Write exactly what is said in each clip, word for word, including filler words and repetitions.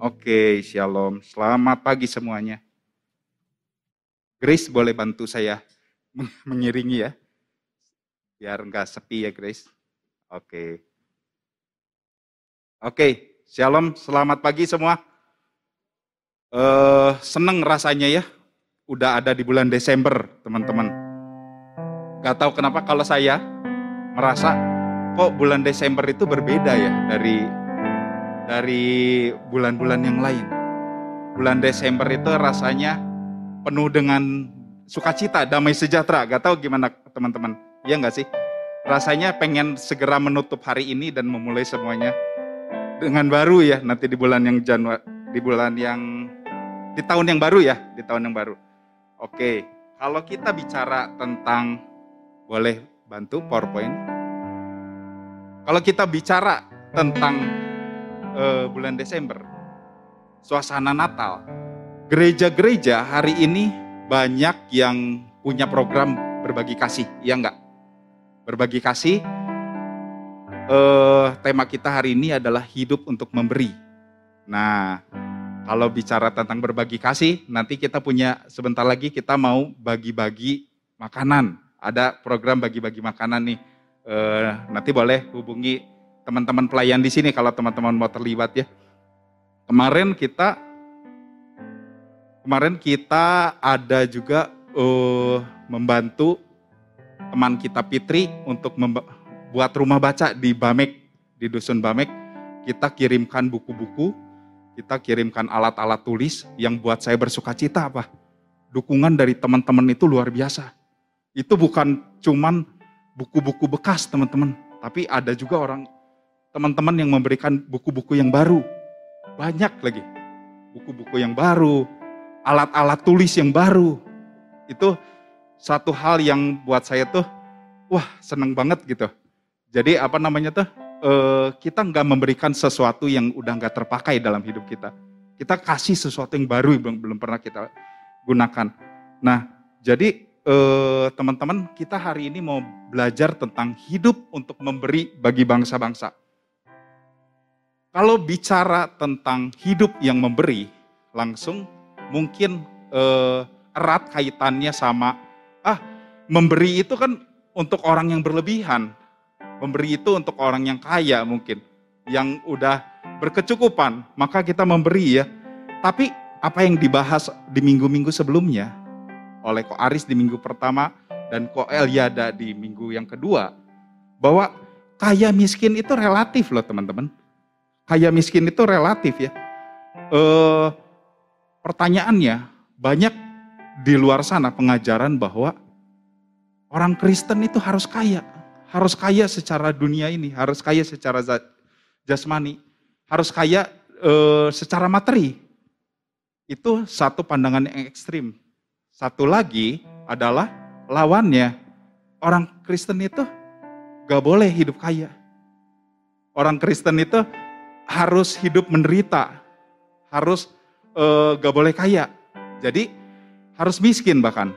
Oke, shalom. Selamat pagi semuanya. Grace boleh bantu saya mengiringi ya? Biar nggak sepi ya Grace. Oke. Oke, shalom. Selamat pagi semua. Uh, seneng rasanya ya. Udah ada di bulan Desember, teman-teman. Gak tahu kenapa kalau saya merasa kok bulan Desember itu berbeda ya dari dari bulan-bulan yang lain. Bulan Desember itu rasanya penuh dengan sukacita, damai sejahtera. Gak tahu gimana teman-teman, iya gak sih? Rasanya pengen segera menutup hari ini dan memulai semuanya dengan baru ya, nanti di bulan yang Januari, di bulan yang, di tahun yang baru ya, di tahun yang baru. Oke, kalau kita bicara tentang, boleh bantu PowerPoint? Kalau kita bicara tentang Uh, bulan Desember, suasana Natal, gereja-gereja hari ini banyak yang punya program berbagi kasih, ya enggak? Berbagi kasih, uh, tema kita hari ini adalah hidup untuk memberi. Nah, kalau bicara tentang berbagi kasih, nanti kita punya, sebentar lagi kita mau bagi-bagi makanan, ada program bagi-bagi makanan nih, uh, nanti boleh hubungi teman-teman pelayan di sini kalau teman-teman mau terlibat ya. Kemarin kita kemarin kita ada juga uh, membantu teman kita Fitri untuk membuat rumah baca di Bamek, di Dusun Bamek. Kita kirimkan buku-buku, kita kirimkan alat-alat tulis yang buat saya bersuka cita apa. Dukungan dari teman-teman itu luar biasa. Itu bukan cuman buku-buku bekas teman-teman, tapi ada juga orang teman-teman yang memberikan buku-buku yang baru, banyak lagi, buku-buku yang baru, alat-alat tulis yang baru. Itu satu hal yang buat saya tuh, wah seneng banget gitu. Jadi apa namanya tuh, e, kita nggak memberikan sesuatu yang udah nggak terpakai dalam hidup kita. Kita kasih sesuatu yang baru, belum, belum pernah kita gunakan. Nah, jadi e, teman-teman, kita hari ini mau belajar tentang hidup untuk memberi bagi bangsa-bangsa. Kalau bicara tentang hidup yang memberi, langsung mungkin eh, erat kaitannya sama, ah memberi itu kan untuk orang yang berlebihan, memberi itu untuk orang yang kaya mungkin, yang udah berkecukupan, maka kita memberi ya. Tapi apa yang dibahas di minggu-minggu sebelumnya, oleh Ko Aris di minggu pertama, dan Ko Eliada di minggu yang kedua, bahwa kaya miskin itu relatif loh teman-teman. Kaya miskin itu relatif ya. E, pertanyaannya, banyak di luar sana pengajaran bahwa orang Kristen itu harus kaya. Harus kaya secara dunia ini, harus kaya secara jasmani, harus kaya e, secara materi. Itu satu pandangan yang ekstrim. Satu lagi adalah lawannya, orang Kristen itu gak boleh hidup kaya. Orang Kristen itu harus hidup menderita, harus e, gak boleh kaya, jadi harus miskin bahkan.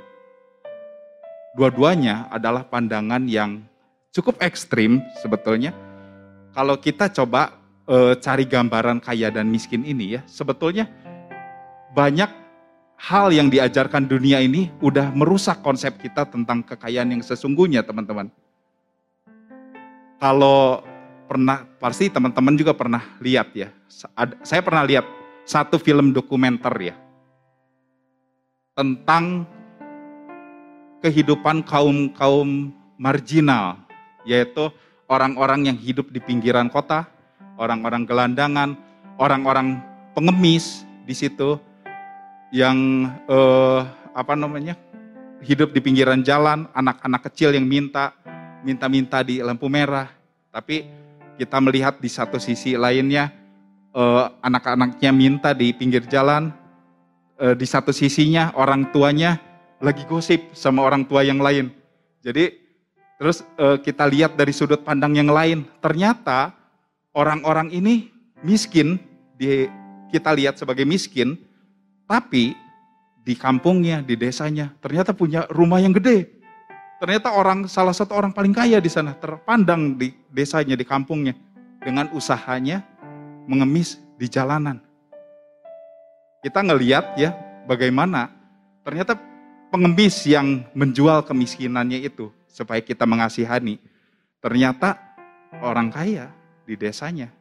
Dua-duanya adalah pandangan yang cukup ekstrim sebetulnya. Kalau kita coba e, cari gambaran kaya dan miskin ini ya, sebetulnya banyak hal yang diajarkan dunia ini udah merusak konsep kita tentang kekayaan yang sesungguhnya teman-teman. Kalau pernah, pasti teman-teman juga pernah lihat ya. Saya pernah lihat satu film dokumenter ya, tentang kehidupan kaum-kaum marginal, yaitu orang-orang yang hidup di pinggiran kota, orang-orang gelandangan, orang-orang pengemis di situ, yang eh, apa namanya, hidup di pinggiran jalan, anak-anak kecil yang minta, minta-minta di lampu merah. Tapi kita melihat di satu sisi lainnya, eh, anak-anaknya minta di pinggir jalan, eh, di satu sisinya orang tuanya lagi gosip sama orang tua yang lain. Jadi terus eh, kita lihat dari sudut pandang yang lain, ternyata orang-orang ini miskin, di, kita lihat sebagai miskin, tapi di kampungnya, di desanya ternyata punya rumah yang gede. Ternyata orang, salah satu orang paling kaya di sana, terpandang di desanya, di kampungnya, dengan usahanya mengemis di jalanan. kita ngelihat ya bagaimana ternyata pengemis yang menjual kemiskinannya itu supaya kita mengasihani, ternyata orang kaya di desanya.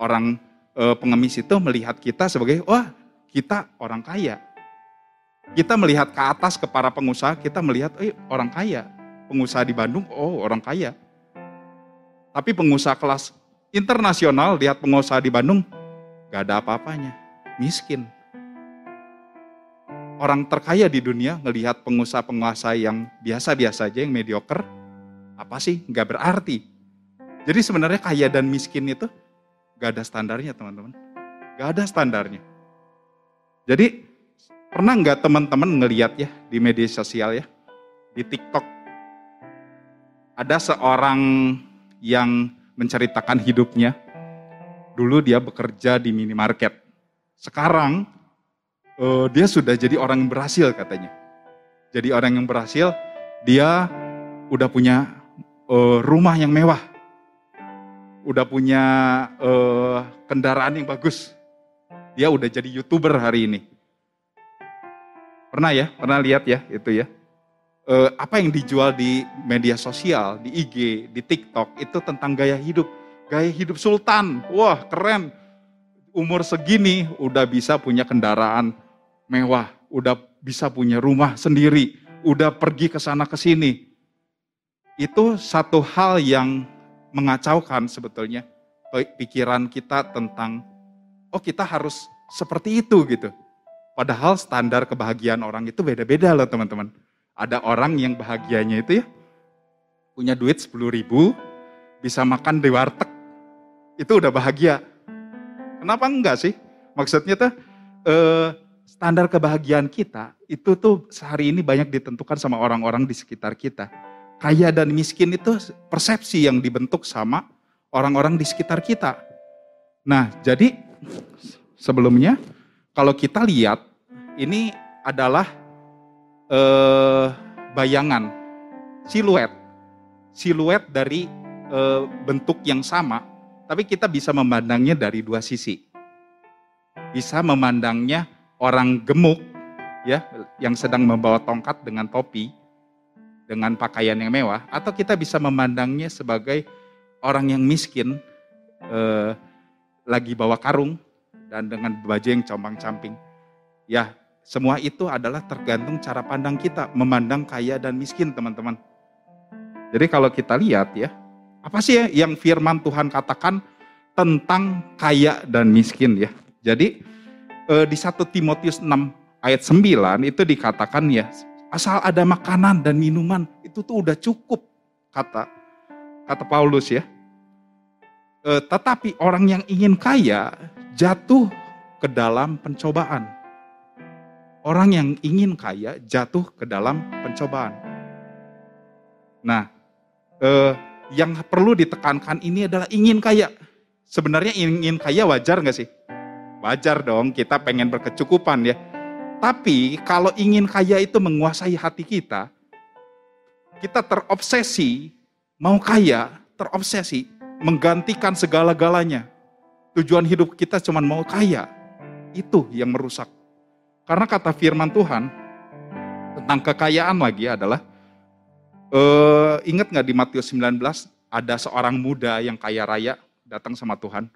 Orang e, pengemis itu melihat kita sebagai, wah kita orang kaya. Kita melihat ke atas ke para pengusaha, kita melihat eh, orang kaya. Pengusaha di Bandung, oh orang kaya. Tapi pengusaha kelas internasional lihat pengusaha di Bandung, gak ada apa-apanya, miskin. Orang terkaya di dunia ngelihat pengusaha-pengusaha yang biasa-biasa aja, yang mediocre, apa sih? Gak berarti. Jadi sebenarnya kaya dan miskin itu gak ada standarnya, teman-teman. Gak ada standarnya. Jadi pernah gak teman-teman ngelihat ya di media sosial ya, di TikTok, ada seorang yang menceritakan hidupnya. Dulu dia bekerja di minimarket. Sekarang uh, dia sudah jadi orang yang berhasil katanya. Jadi orang yang berhasil, dia udah punya uh, rumah yang mewah. Udah punya uh, kendaraan yang bagus. Dia udah jadi YouTuber hari ini. Pernah ya? Pernah lihat ya itu ya. Uh, apa yang dijual di media sosial, di I G, di TikTok itu tentang gaya hidup. Gaya hidup sultan, wah keren, umur segini udah bisa punya kendaraan mewah, udah bisa punya rumah sendiri, udah pergi ke sana ke sini. Itu satu hal yang mengacaukan sebetulnya pikiran kita tentang, oh kita harus seperti itu gitu. Padahal standar kebahagiaan orang itu beda-beda loh teman-teman. Ada orang yang bahagianya itu ya, punya duit sepuluh ribu, bisa makan di warteg, itu udah bahagia. Kenapa enggak sih? Maksudnya tuh eh, standar kebahagiaan kita itu tuh sehari ini banyak ditentukan sama orang-orang di sekitar kita. Kaya dan miskin itu persepsi yang dibentuk sama orang-orang di sekitar kita. Nah, jadi sebelumnya kalau kita lihat ini adalah eh, bayangan, siluet, siluet dari e, bentuk yang sama. Tapi kita bisa memandangnya dari dua sisi. Bisa memandangnya orang gemuk ya, yang sedang membawa tongkat dengan topi, dengan pakaian yang mewah. Atau kita bisa memandangnya sebagai orang yang miskin, eh, lagi bawa karung dan dengan baju yang compang-camping. Ya, semua itu adalah tergantung cara pandang kita, memandang kaya dan miskin teman-teman. Jadi kalau kita lihat ya, apa sih yang firman Tuhan katakan tentang kaya dan miskin ya. Jadi di satu Timotius enam ayat sembilan itu dikatakan ya, asal ada makanan dan minuman itu tuh udah cukup kata kata Paulus ya. E, tetapi orang yang ingin kaya jatuh ke dalam pencobaan. Orang yang ingin kaya jatuh ke dalam pencobaan. Nah, eh yang perlu ditekankan ini adalah ingin kaya. Sebenarnya ingin kaya wajar gak sih? Wajar dong, kita pengen berkecukupan ya. Tapi kalau ingin kaya itu menguasai hati kita, kita terobsesi, mau kaya, terobsesi, menggantikan segala-galanya. Tujuan hidup kita cuma mau kaya, itu yang merusak. Karena kata firman Tuhan tentang kekayaan lagi adalah, Uh, ingat gak di Matius sembilan belas ada seorang muda yang kaya raya datang sama Tuhan.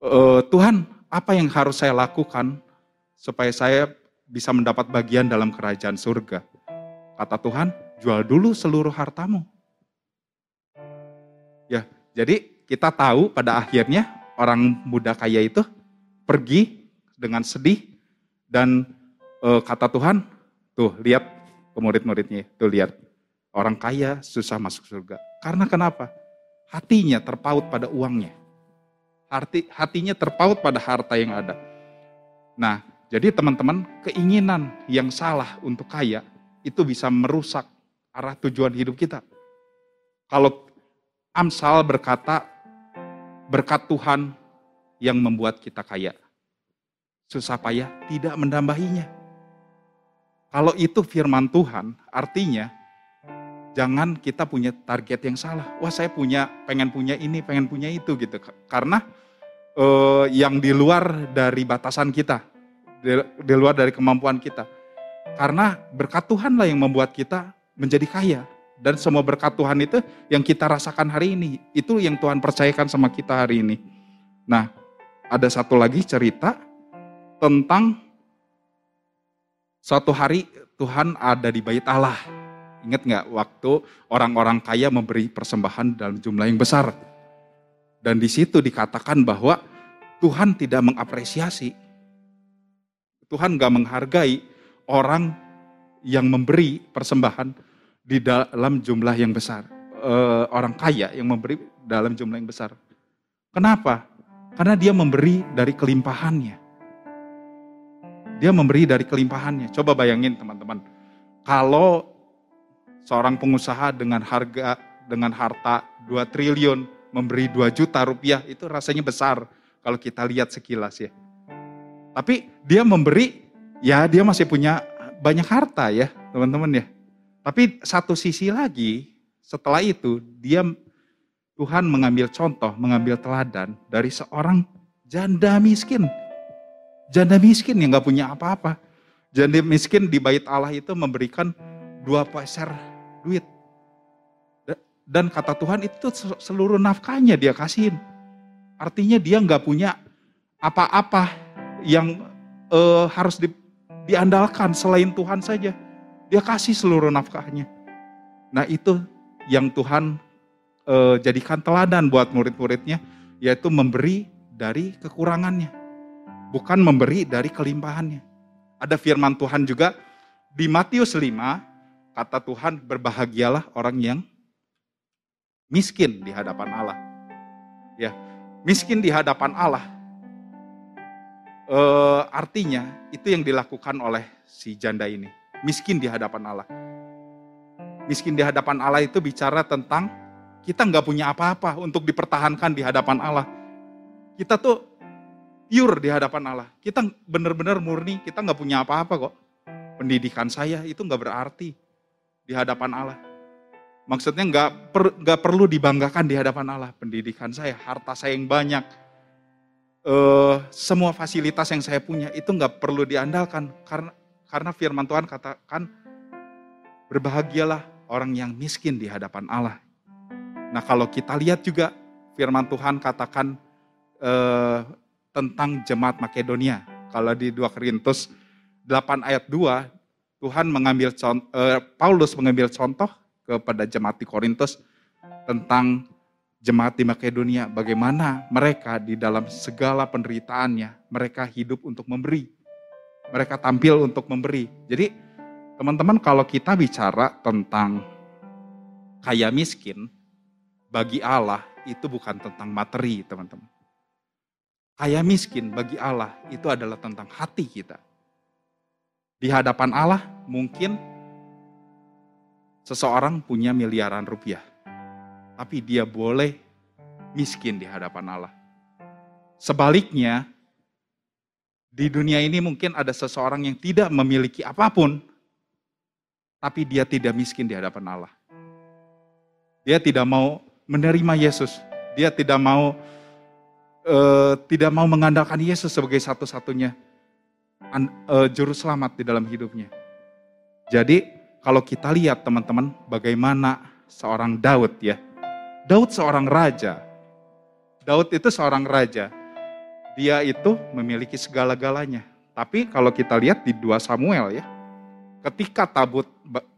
Uh, Tuhan, apa yang harus saya lakukan supaya saya bisa mendapat bagian dalam kerajaan surga? Kata Tuhan, jual dulu seluruh hartamu. Ya, jadi kita tahu pada akhirnya orang muda kaya itu pergi dengan sedih dan uh, kata Tuhan, tuh lihat murid-muridnya, tuh lihat. Orang kaya susah masuk surga. Karena kenapa? Hatinya terpaut pada uangnya. Hati, hatinya terpaut pada harta yang ada. Nah, jadi teman-teman, keinginan yang salah untuk kaya itu bisa merusak arah tujuan hidup kita. Kalau Amsal berkata, berkat Tuhan yang membuat kita kaya. Susah payah tidak menambahinya. Kalau itu firman Tuhan, artinya jangan kita punya target yang salah. Wah saya punya, pengen punya ini, pengen punya itu gitu. Karena uh, yang di luar dari batasan kita, di, di luar dari kemampuan kita. Karena berkat Tuhanlah yang membuat kita menjadi kaya. Dan semua berkat Tuhan itu yang kita rasakan hari ini, itu yang Tuhan percayakan sama kita hari ini. Nah, ada satu lagi cerita tentang suatu hari Tuhan ada di Bait Allah. Ingat gak waktu orang-orang kaya memberi persembahan dalam jumlah yang besar. Dan di situ dikatakan bahwa Tuhan tidak mengapresiasi. Tuhan gak menghargai orang yang memberi persembahan di dalam jumlah yang besar. E, orang kaya yang memberi dalam jumlah yang besar. Kenapa? Karena dia memberi dari kelimpahannya. Dia memberi dari kelimpahannya. Coba bayangin teman-teman. Kalau seorang pengusaha dengan harga, dengan harta dua triliun, memberi dua juta rupiah, itu rasanya besar kalau kita lihat sekilas ya. Tapi dia memberi, ya dia masih punya banyak harta ya teman-teman ya. Tapi satu sisi lagi, setelah itu dia Tuhan mengambil contoh, mengambil teladan dari seorang janda miskin. Janda miskin yang gak punya apa-apa. Janda miskin di Bait Allah itu memberikan dua peser duit. Dan kata Tuhan itu seluruh nafkahnya dia kasihin. Artinya dia gak punya apa-apa yang eh, harus di, diandalkan selain Tuhan saja. Dia kasih seluruh nafkahnya. Nah itu yang Tuhan eh, jadikan teladan buat murid-muridnya. Yaitu memberi dari kekurangannya. Bukan memberi dari kelimpahannya. Ada firman Tuhan juga di Matius lima. Kata Tuhan, berbahagialah orang yang miskin di hadapan Allah. Ya, miskin di hadapan Allah. E, artinya itu yang dilakukan oleh si janda ini. Miskin di hadapan Allah. Miskin di hadapan Allah itu bicara tentang kita nggak punya apa-apa untuk dipertahankan di hadapan Allah. Kita tuh pure di hadapan Allah. Kita benar-benar murni, kita nggak punya apa-apa kok. Pendidikan saya itu nggak berarti di hadapan Allah. Maksudnya nggak per, nggak perlu dibanggakan di hadapan Allah. Pendidikan saya, harta saya yang banyak, eh, semua fasilitas yang saya punya itu nggak perlu diandalkan. Karena karena firman Tuhan katakan, berbahagialah orang yang miskin di hadapan Allah. Nah kalau kita lihat juga firman Tuhan katakan eh, tentang jemaat Makedonia. Kalau di dua Korintus delapan ayat dua, Tuhan mengambil contoh, eh, Paulus mengambil contoh kepada jemaat di Korintus tentang jemaat di Makedonia, bagaimana mereka di dalam segala penderitaannya mereka hidup untuk memberi, mereka tampil untuk memberi. Jadi teman-teman kalau kita bicara tentang kaya miskin bagi Allah itu bukan tentang materi teman-teman. Kaya miskin bagi Allah itu adalah tentang hati kita. Di hadapan Allah mungkin seseorang punya miliaran rupiah, tapi dia boleh miskin di hadapan Allah. Sebaliknya, di dunia ini mungkin ada seseorang yang tidak memiliki apapun, tapi dia tidak miskin di hadapan Allah. Dia tidak mau menerima Yesus, dia tidak mau eh, tidak mau mengandalkan Yesus sebagai satu-satunya an, eh, juru selamat di dalam hidupnya. Jadi, kalau kita lihat teman-teman bagaimana seorang Daud ya. Daud seorang raja. Daud itu seorang raja. Dia itu memiliki segala-galanya. Tapi kalau kita lihat di dua Samuel ya. Ketika tabut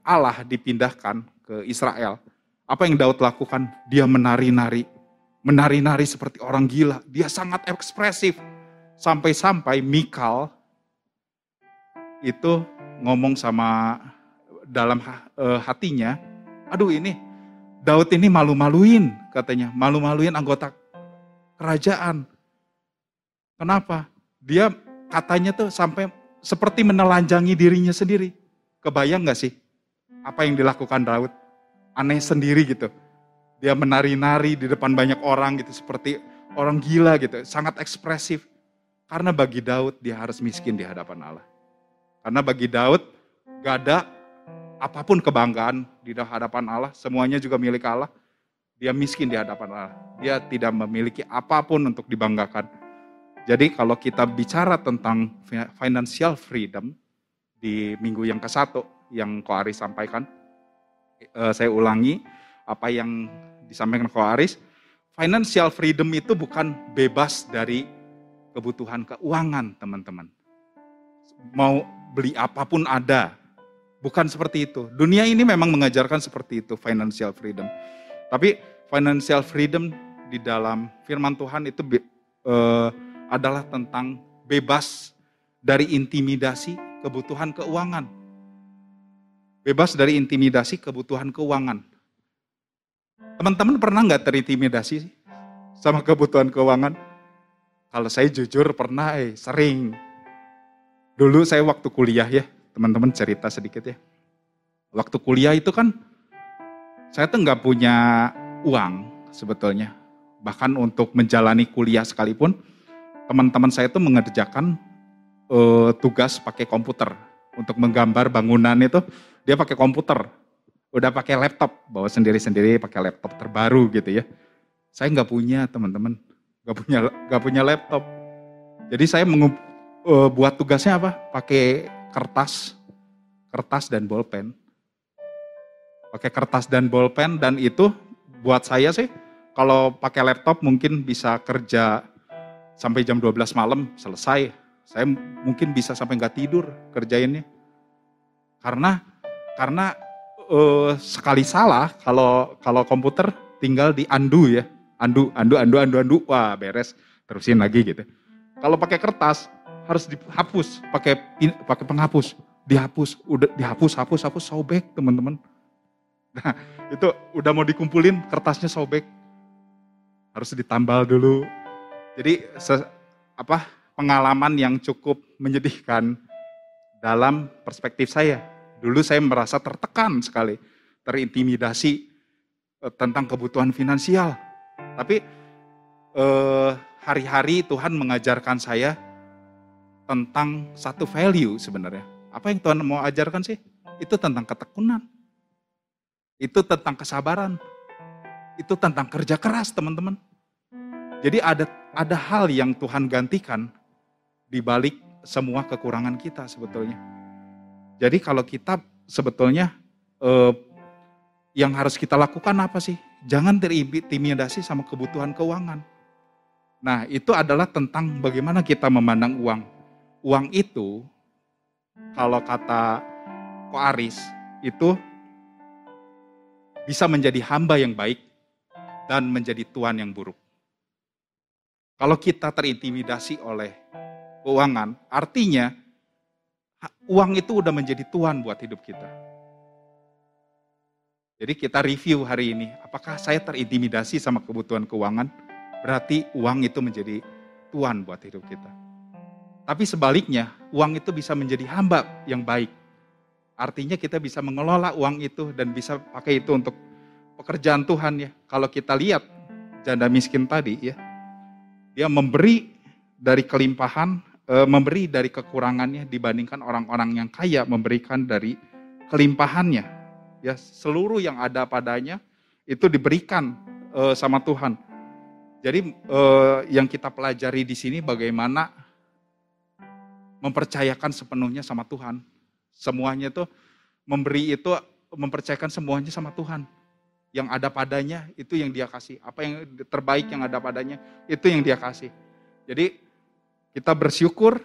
Allah dipindahkan ke Israel. Apa yang Daud lakukan? Dia menari-nari. Menari-nari seperti orang gila. Dia sangat ekspresif. Sampai-sampai Mikal itu ngomong sama dalam hatinya, aduh ini Daud ini malu-maluin katanya, malu-maluin anggota kerajaan. Kenapa? Dia katanya tuh sampai seperti menelanjangi dirinya sendiri. Kebayang gak sih apa yang dilakukan Daud? Aneh sendiri gitu. Dia menari-nari di depan banyak orang gitu, seperti orang gila gitu, sangat ekspresif. Karena bagi Daud dia harus miskin di hadapan Allah. Karena bagi Daud gak ada apapun kebanggaan di hadapan Allah, semuanya juga milik Allah. Dia miskin di hadapan Allah. Dia tidak memiliki apapun untuk dibanggakan. Jadi kalau kita bicara tentang financial freedom di minggu yang kesatu yang Ko Aris sampaikan, eh, saya ulangi apa yang disampaikan Ko Aris, financial freedom itu bukan bebas dari kebutuhan keuangan teman-teman. Mau beli apapun ada, bukan seperti itu. Dunia ini memang mengajarkan seperti itu, financial freedom. Tapi financial freedom di dalam firman Tuhan itu eh, adalah tentang bebas dari intimidasi kebutuhan keuangan. Bebas dari intimidasi kebutuhan keuangan. Teman-teman pernah nggak terintimidasi sama kebutuhan keuangan? Kalau saya jujur pernah, eh, sering. Dulu saya waktu kuliah ya, teman-teman cerita sedikit ya. Waktu kuliah itu kan saya tuh nggak punya uang sebetulnya. Bahkan untuk menjalani kuliah sekalipun, teman-teman saya itu mengerjakan uh, tugas pakai komputer. Untuk menggambar bangunan itu, dia pakai komputer. Udah pakai laptop, bawa sendiri-sendiri pakai laptop terbaru gitu ya. Saya gak punya teman-teman, gak punya gak punya laptop. Jadi saya mengu- uh, buat tugasnya apa? Pakai kertas, kertas dan bolpen. Pakai kertas dan bolpen, dan itu buat saya sih, kalau pakai laptop mungkin bisa kerja sampai jam dua belas malam selesai. Saya mungkin bisa sampai nggak tidur kerjainnya. Karena karena uh, sekali salah kalau kalau komputer tinggal di undo ya. Undo, undo, undo, undo, undo. Wah, beres. Terusin lagi gitu. Kalau pakai kertas harus dihapus, pakai pakai penghapus. Dihapus, udah dihapus, hapus, hapus, sobek, teman-teman. Nah, itu udah mau dikumpulin kertasnya sobek. Harus ditambal dulu. Jadi se- apa? pengalaman yang cukup menyedihkan dalam perspektif saya. Dulu saya merasa tertekan sekali, terintimidasi tentang kebutuhan finansial. Tapi eh, hari-hari Tuhan mengajarkan saya tentang satu value sebenarnya. Apa yang Tuhan mau ajarkan sih? Itu tentang ketekunan. Itu tentang kesabaran. Itu tentang kerja keras, teman-teman. Jadi ada ada hal yang Tuhan gantikan di balik semua kekurangan kita sebetulnya. Jadi kalau kita sebetulnya eh, yang harus kita lakukan apa sih? Jangan terintimidasi sama kebutuhan keuangan. Nah, itu adalah tentang bagaimana kita memandang uang. Uang itu kalau kata Ko Aris itu bisa menjadi hamba yang baik dan menjadi tuan yang buruk. Kalau kita terintimidasi oleh keuangan, artinya uang itu udah menjadi tuan buat hidup kita. Jadi kita review hari ini, apakah saya terintimidasi sama kebutuhan keuangan? Berarti uang itu menjadi tuan buat hidup kita. Tapi sebaliknya, uang itu bisa menjadi hamba yang baik. Artinya kita bisa mengelola uang itu dan bisa pakai itu untuk pekerjaan Tuhan ya. Kalau kita lihat janda miskin tadi ya, dia memberi dari kelimpahan, e, memberi dari kekurangannya dibandingkan orang-orang yang kaya memberikan dari kelimpahannya. Ya, seluruh yang ada padanya itu diberikan e, sama Tuhan. Jadi e, yang kita pelajari di sini bagaimana mempercayakan sepenuhnya sama Tuhan. Semuanya itu memberi itu mempercayakan semuanya sama Tuhan. Yang ada padanya itu yang dia kasih. Apa yang terbaik yang ada padanya itu yang dia kasih. Jadi kita bersyukur,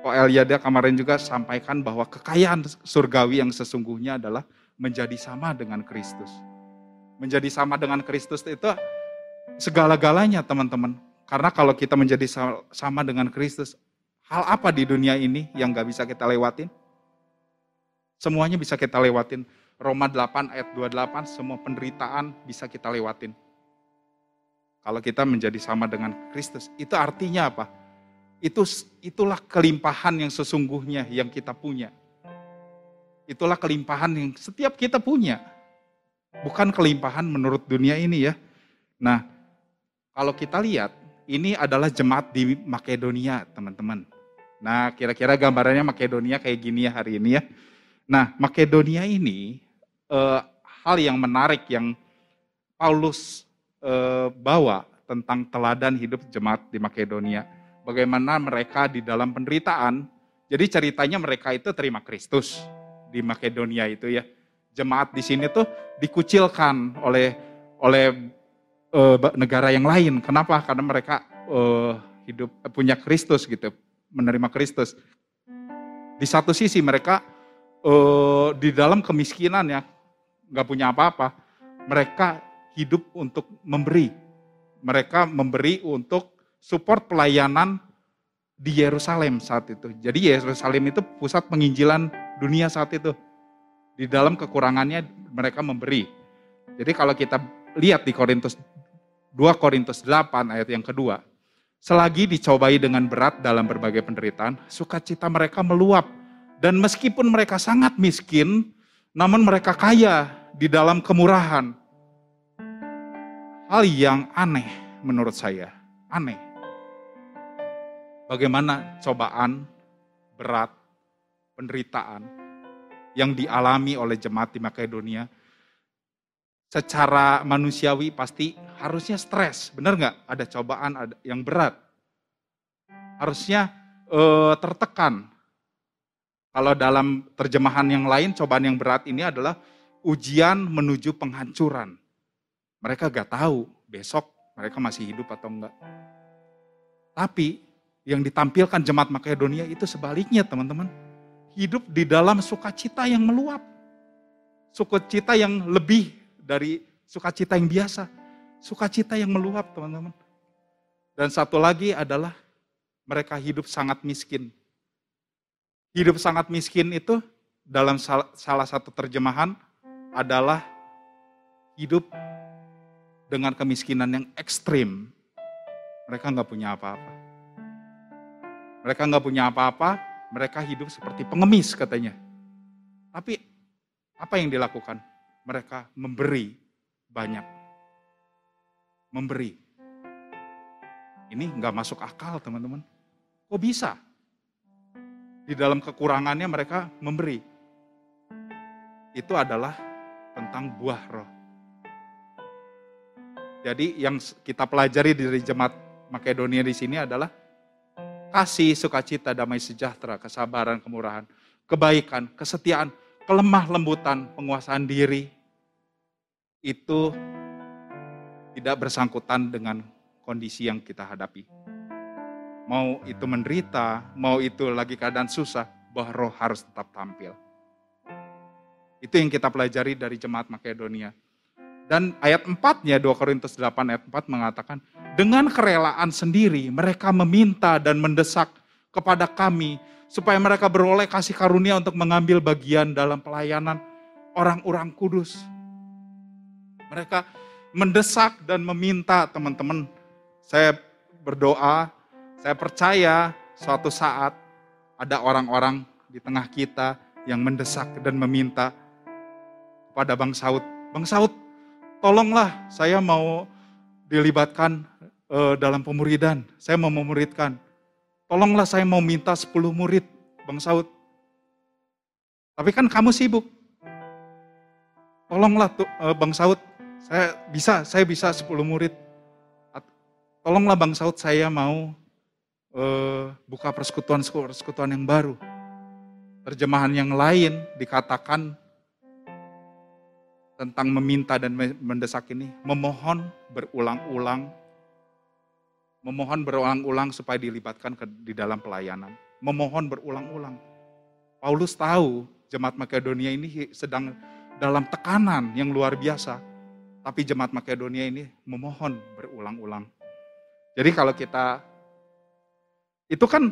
Ko Eliada kemarin juga sampaikan bahwa kekayaan surgawi yang sesungguhnya adalah menjadi sama dengan Kristus. Menjadi sama dengan Kristus itu segala-galanya teman-teman. Karena kalau kita menjadi sama dengan Kristus, hal apa di dunia ini yang gak bisa kita lewatin? Semuanya bisa kita lewatin. Roma delapan ayat dua puluh delapan, semua penderitaan bisa kita lewatin. Kalau kita menjadi sama dengan Kristus, itu artinya apa? Itu itulah kelimpahan yang sesungguhnya yang kita punya. Itulah kelimpahan yang setiap kita punya. Bukan kelimpahan menurut dunia ini ya. Nah, kalau kita lihat, ini adalah jemaat di Makedonia, teman-teman. Nah, kira-kira gambarannya Makedonia kayak gini ya hari ini ya. Nah, Makedonia ini Uh, hal yang menarik yang Paulus uh, bawa tentang teladan hidup jemaat di Makedonia. bagaimana mereka di dalam penderitaan. Jadi ceritanya mereka itu terima Kristus di Makedonia itu ya. Jemaat di sini tuh dikucilkan oleh oleh e, negara yang lain. Kenapa? Karena mereka e, hidup punya Kristus gitu, menerima Kristus. Di satu sisi mereka e, di dalam kemiskinan ya, nggak punya apa-apa. Mereka hidup untuk memberi. Mereka memberi untuk support pelayanan di Yerusalem saat itu. Jadi Yerusalem itu pusat penginjilan dunia saat itu. Di dalam kekurangannya mereka memberi. Jadi kalau kita lihat di Korintus dua Korintus delapan ayat yang kedua, selagi dicobai dengan berat dalam berbagai penderitaan, sukacita mereka meluap. Dan meskipun mereka sangat miskin, namun mereka kaya di dalam kemurahan. Hal yang aneh menurut saya, aneh. Bagaimana cobaan, berat, penderitaan yang dialami oleh jemaat di Makedonia, secara manusiawi pasti harusnya stres, benar nggak? Ada cobaan ada yang berat, harusnya e, tertekan. Kalau dalam terjemahan yang lain, cobaan yang berat ini adalah ujian menuju penghancuran. Mereka nggak tahu besok mereka masih hidup atau enggak. Tapi yang ditampilkan jemaat Makedonia itu sebaliknya teman-teman, hidup di dalam sukacita yang meluap, sukacita yang lebih dari sukacita yang biasa, sukacita yang meluap teman-teman. Dan satu lagi adalah mereka hidup sangat miskin. Hidup sangat miskin itu dalam salah satu terjemahan adalah hidup dengan kemiskinan yang ekstrim. Mereka nggak punya apa-apa. Mereka nggak punya apa-apa, mereka hidup seperti pengemis katanya. Tapi apa yang dilakukan? Mereka memberi banyak. Memberi. Ini nggak masuk akal teman-teman. Kok bisa? Di dalam kekurangannya mereka memberi. Itu adalah tentang buah roh. Jadi yang kita pelajari dari jemaat Makedonia di sini adalah kasih, sukacita, damai sejahtera, kesabaran, kemurahan, kebaikan, kesetiaan, kelemah lembutan, penguasaan diri, itu tidak bersangkutan dengan kondisi yang kita hadapi. Mau itu menderita, mau itu lagi keadaan susah, buah roh harus tetap tampil. Itu yang kita pelajari dari jemaat Makedonia. Dan ayat empatnya, dua Korintus delapan ayat empat mengatakan, dengan kerelaan sendiri mereka meminta dan mendesak kepada kami, supaya mereka beroleh kasih karunia untuk mengambil bagian dalam pelayanan orang-orang kudus. Mereka mendesak dan meminta, teman-teman. Saya berdoa, saya percaya suatu saat ada orang-orang di tengah kita yang mendesak dan meminta kepada Bang Saud. Bang Saud, tolonglah saya mau dilibatkan e, dalam pemuridan, saya mau memuridkan. Tolonglah saya mau minta sepuluh murid, Bang Saud. Tapi kan kamu sibuk. Tolonglah Bang Saud, saya bisa, saya bisa sepuluh murid. Tolonglah Bang Saud, saya mau eh, buka persekutuan-persekutuan yang baru. Terjemahan yang lain dikatakan tentang meminta dan mendesak ini, memohon berulang-ulang. Memohon berulang-ulang supaya dilibatkan ke, di dalam pelayanan. Memohon berulang-ulang. Paulus tahu jemaat Makedonia ini sedang dalam tekanan yang luar biasa. Tapi jemaat Makedonia ini memohon berulang-ulang. Jadi kalau kita, itu kan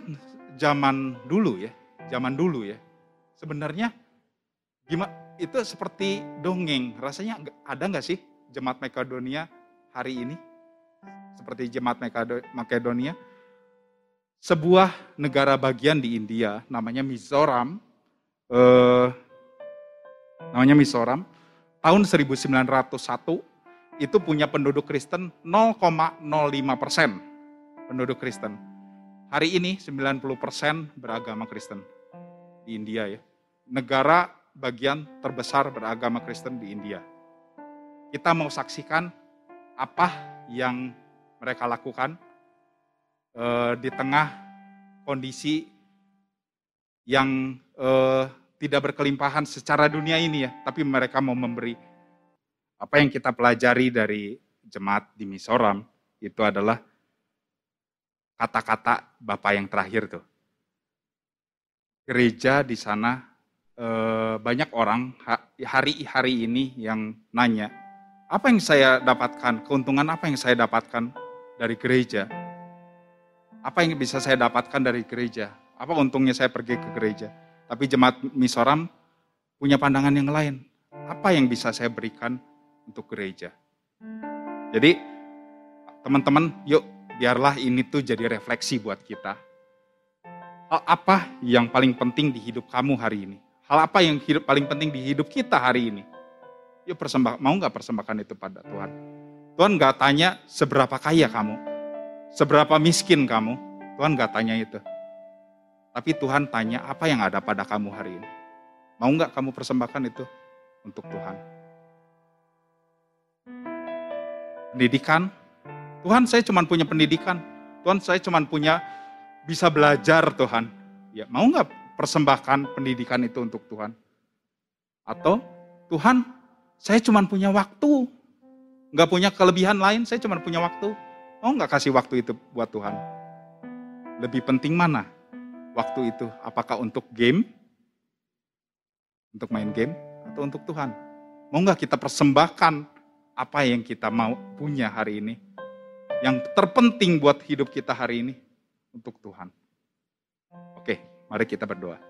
zaman dulu ya, zaman dulu ya. Sebenarnya gimana, itu seperti dongeng. Rasanya ada nggak sih jemaat Makedonia hari ini? Seperti jemaat Makedonia, sebuah negara bagian di India, namanya Mizoram, eh, namanya Mizoram, tahun seribu sembilan ratus satu itu punya penduduk Kristen nol koma nol lima persen penduduk Kristen. Hari ini sembilan puluh persen beragama Kristen di India ya. Negara bagian terbesar beragama Kristen di India. Kita mau saksikan apa yang mereka lakukan, eh, di tengah kondisi yang eh, tidak berkelimpahan secara dunia ini ya, tapi mereka mau memberi. Apa yang kita pelajari dari jemaat di Misoram itu adalah kata-kata Bapak yang terakhir tuh. Gereja di sana e, banyak orang hari-hari ini yang nanya, apa yang saya dapatkan, keuntungan apa yang saya dapatkan dari gereja? Apa yang bisa saya dapatkan dari gereja? Apa untungnya saya pergi ke gereja? Tapi jemaat Misoram punya pandangan yang lain. Apa yang bisa saya berikan untuk gereja? Jadi teman-teman, yuk biarlah ini tuh jadi refleksi buat kita. Hal apa yang paling penting di hidup kamu hari ini? Hal apa yang hidup paling penting di hidup kita hari ini? Yuk persembah, mau gak persembahkan itu pada Tuhan? Tuhan gak tanya seberapa kaya kamu, seberapa miskin kamu. Tuhan gak tanya itu. Tapi Tuhan tanya, apa yang ada pada kamu hari ini? Mau gak kamu persembahkan itu untuk Tuhan? Pendidikan, Tuhan saya cuma punya pendidikan. Tuhan saya cuma punya, bisa belajar Tuhan. Ya, mau gak persembahkan pendidikan itu untuk Tuhan? Atau, Tuhan saya cuma punya waktu. Gak punya kelebihan lain, saya cuma punya waktu. Mau gak kasih waktu itu buat Tuhan? Lebih penting mana? Waktu itu, apakah untuk game? Untuk main game? Atau untuk Tuhan? Mau gak kita persembahkan apa yang kita mau punya hari ini? Yang terpenting buat hidup kita hari ini? Untuk Tuhan. Oke, mari kita berdoa.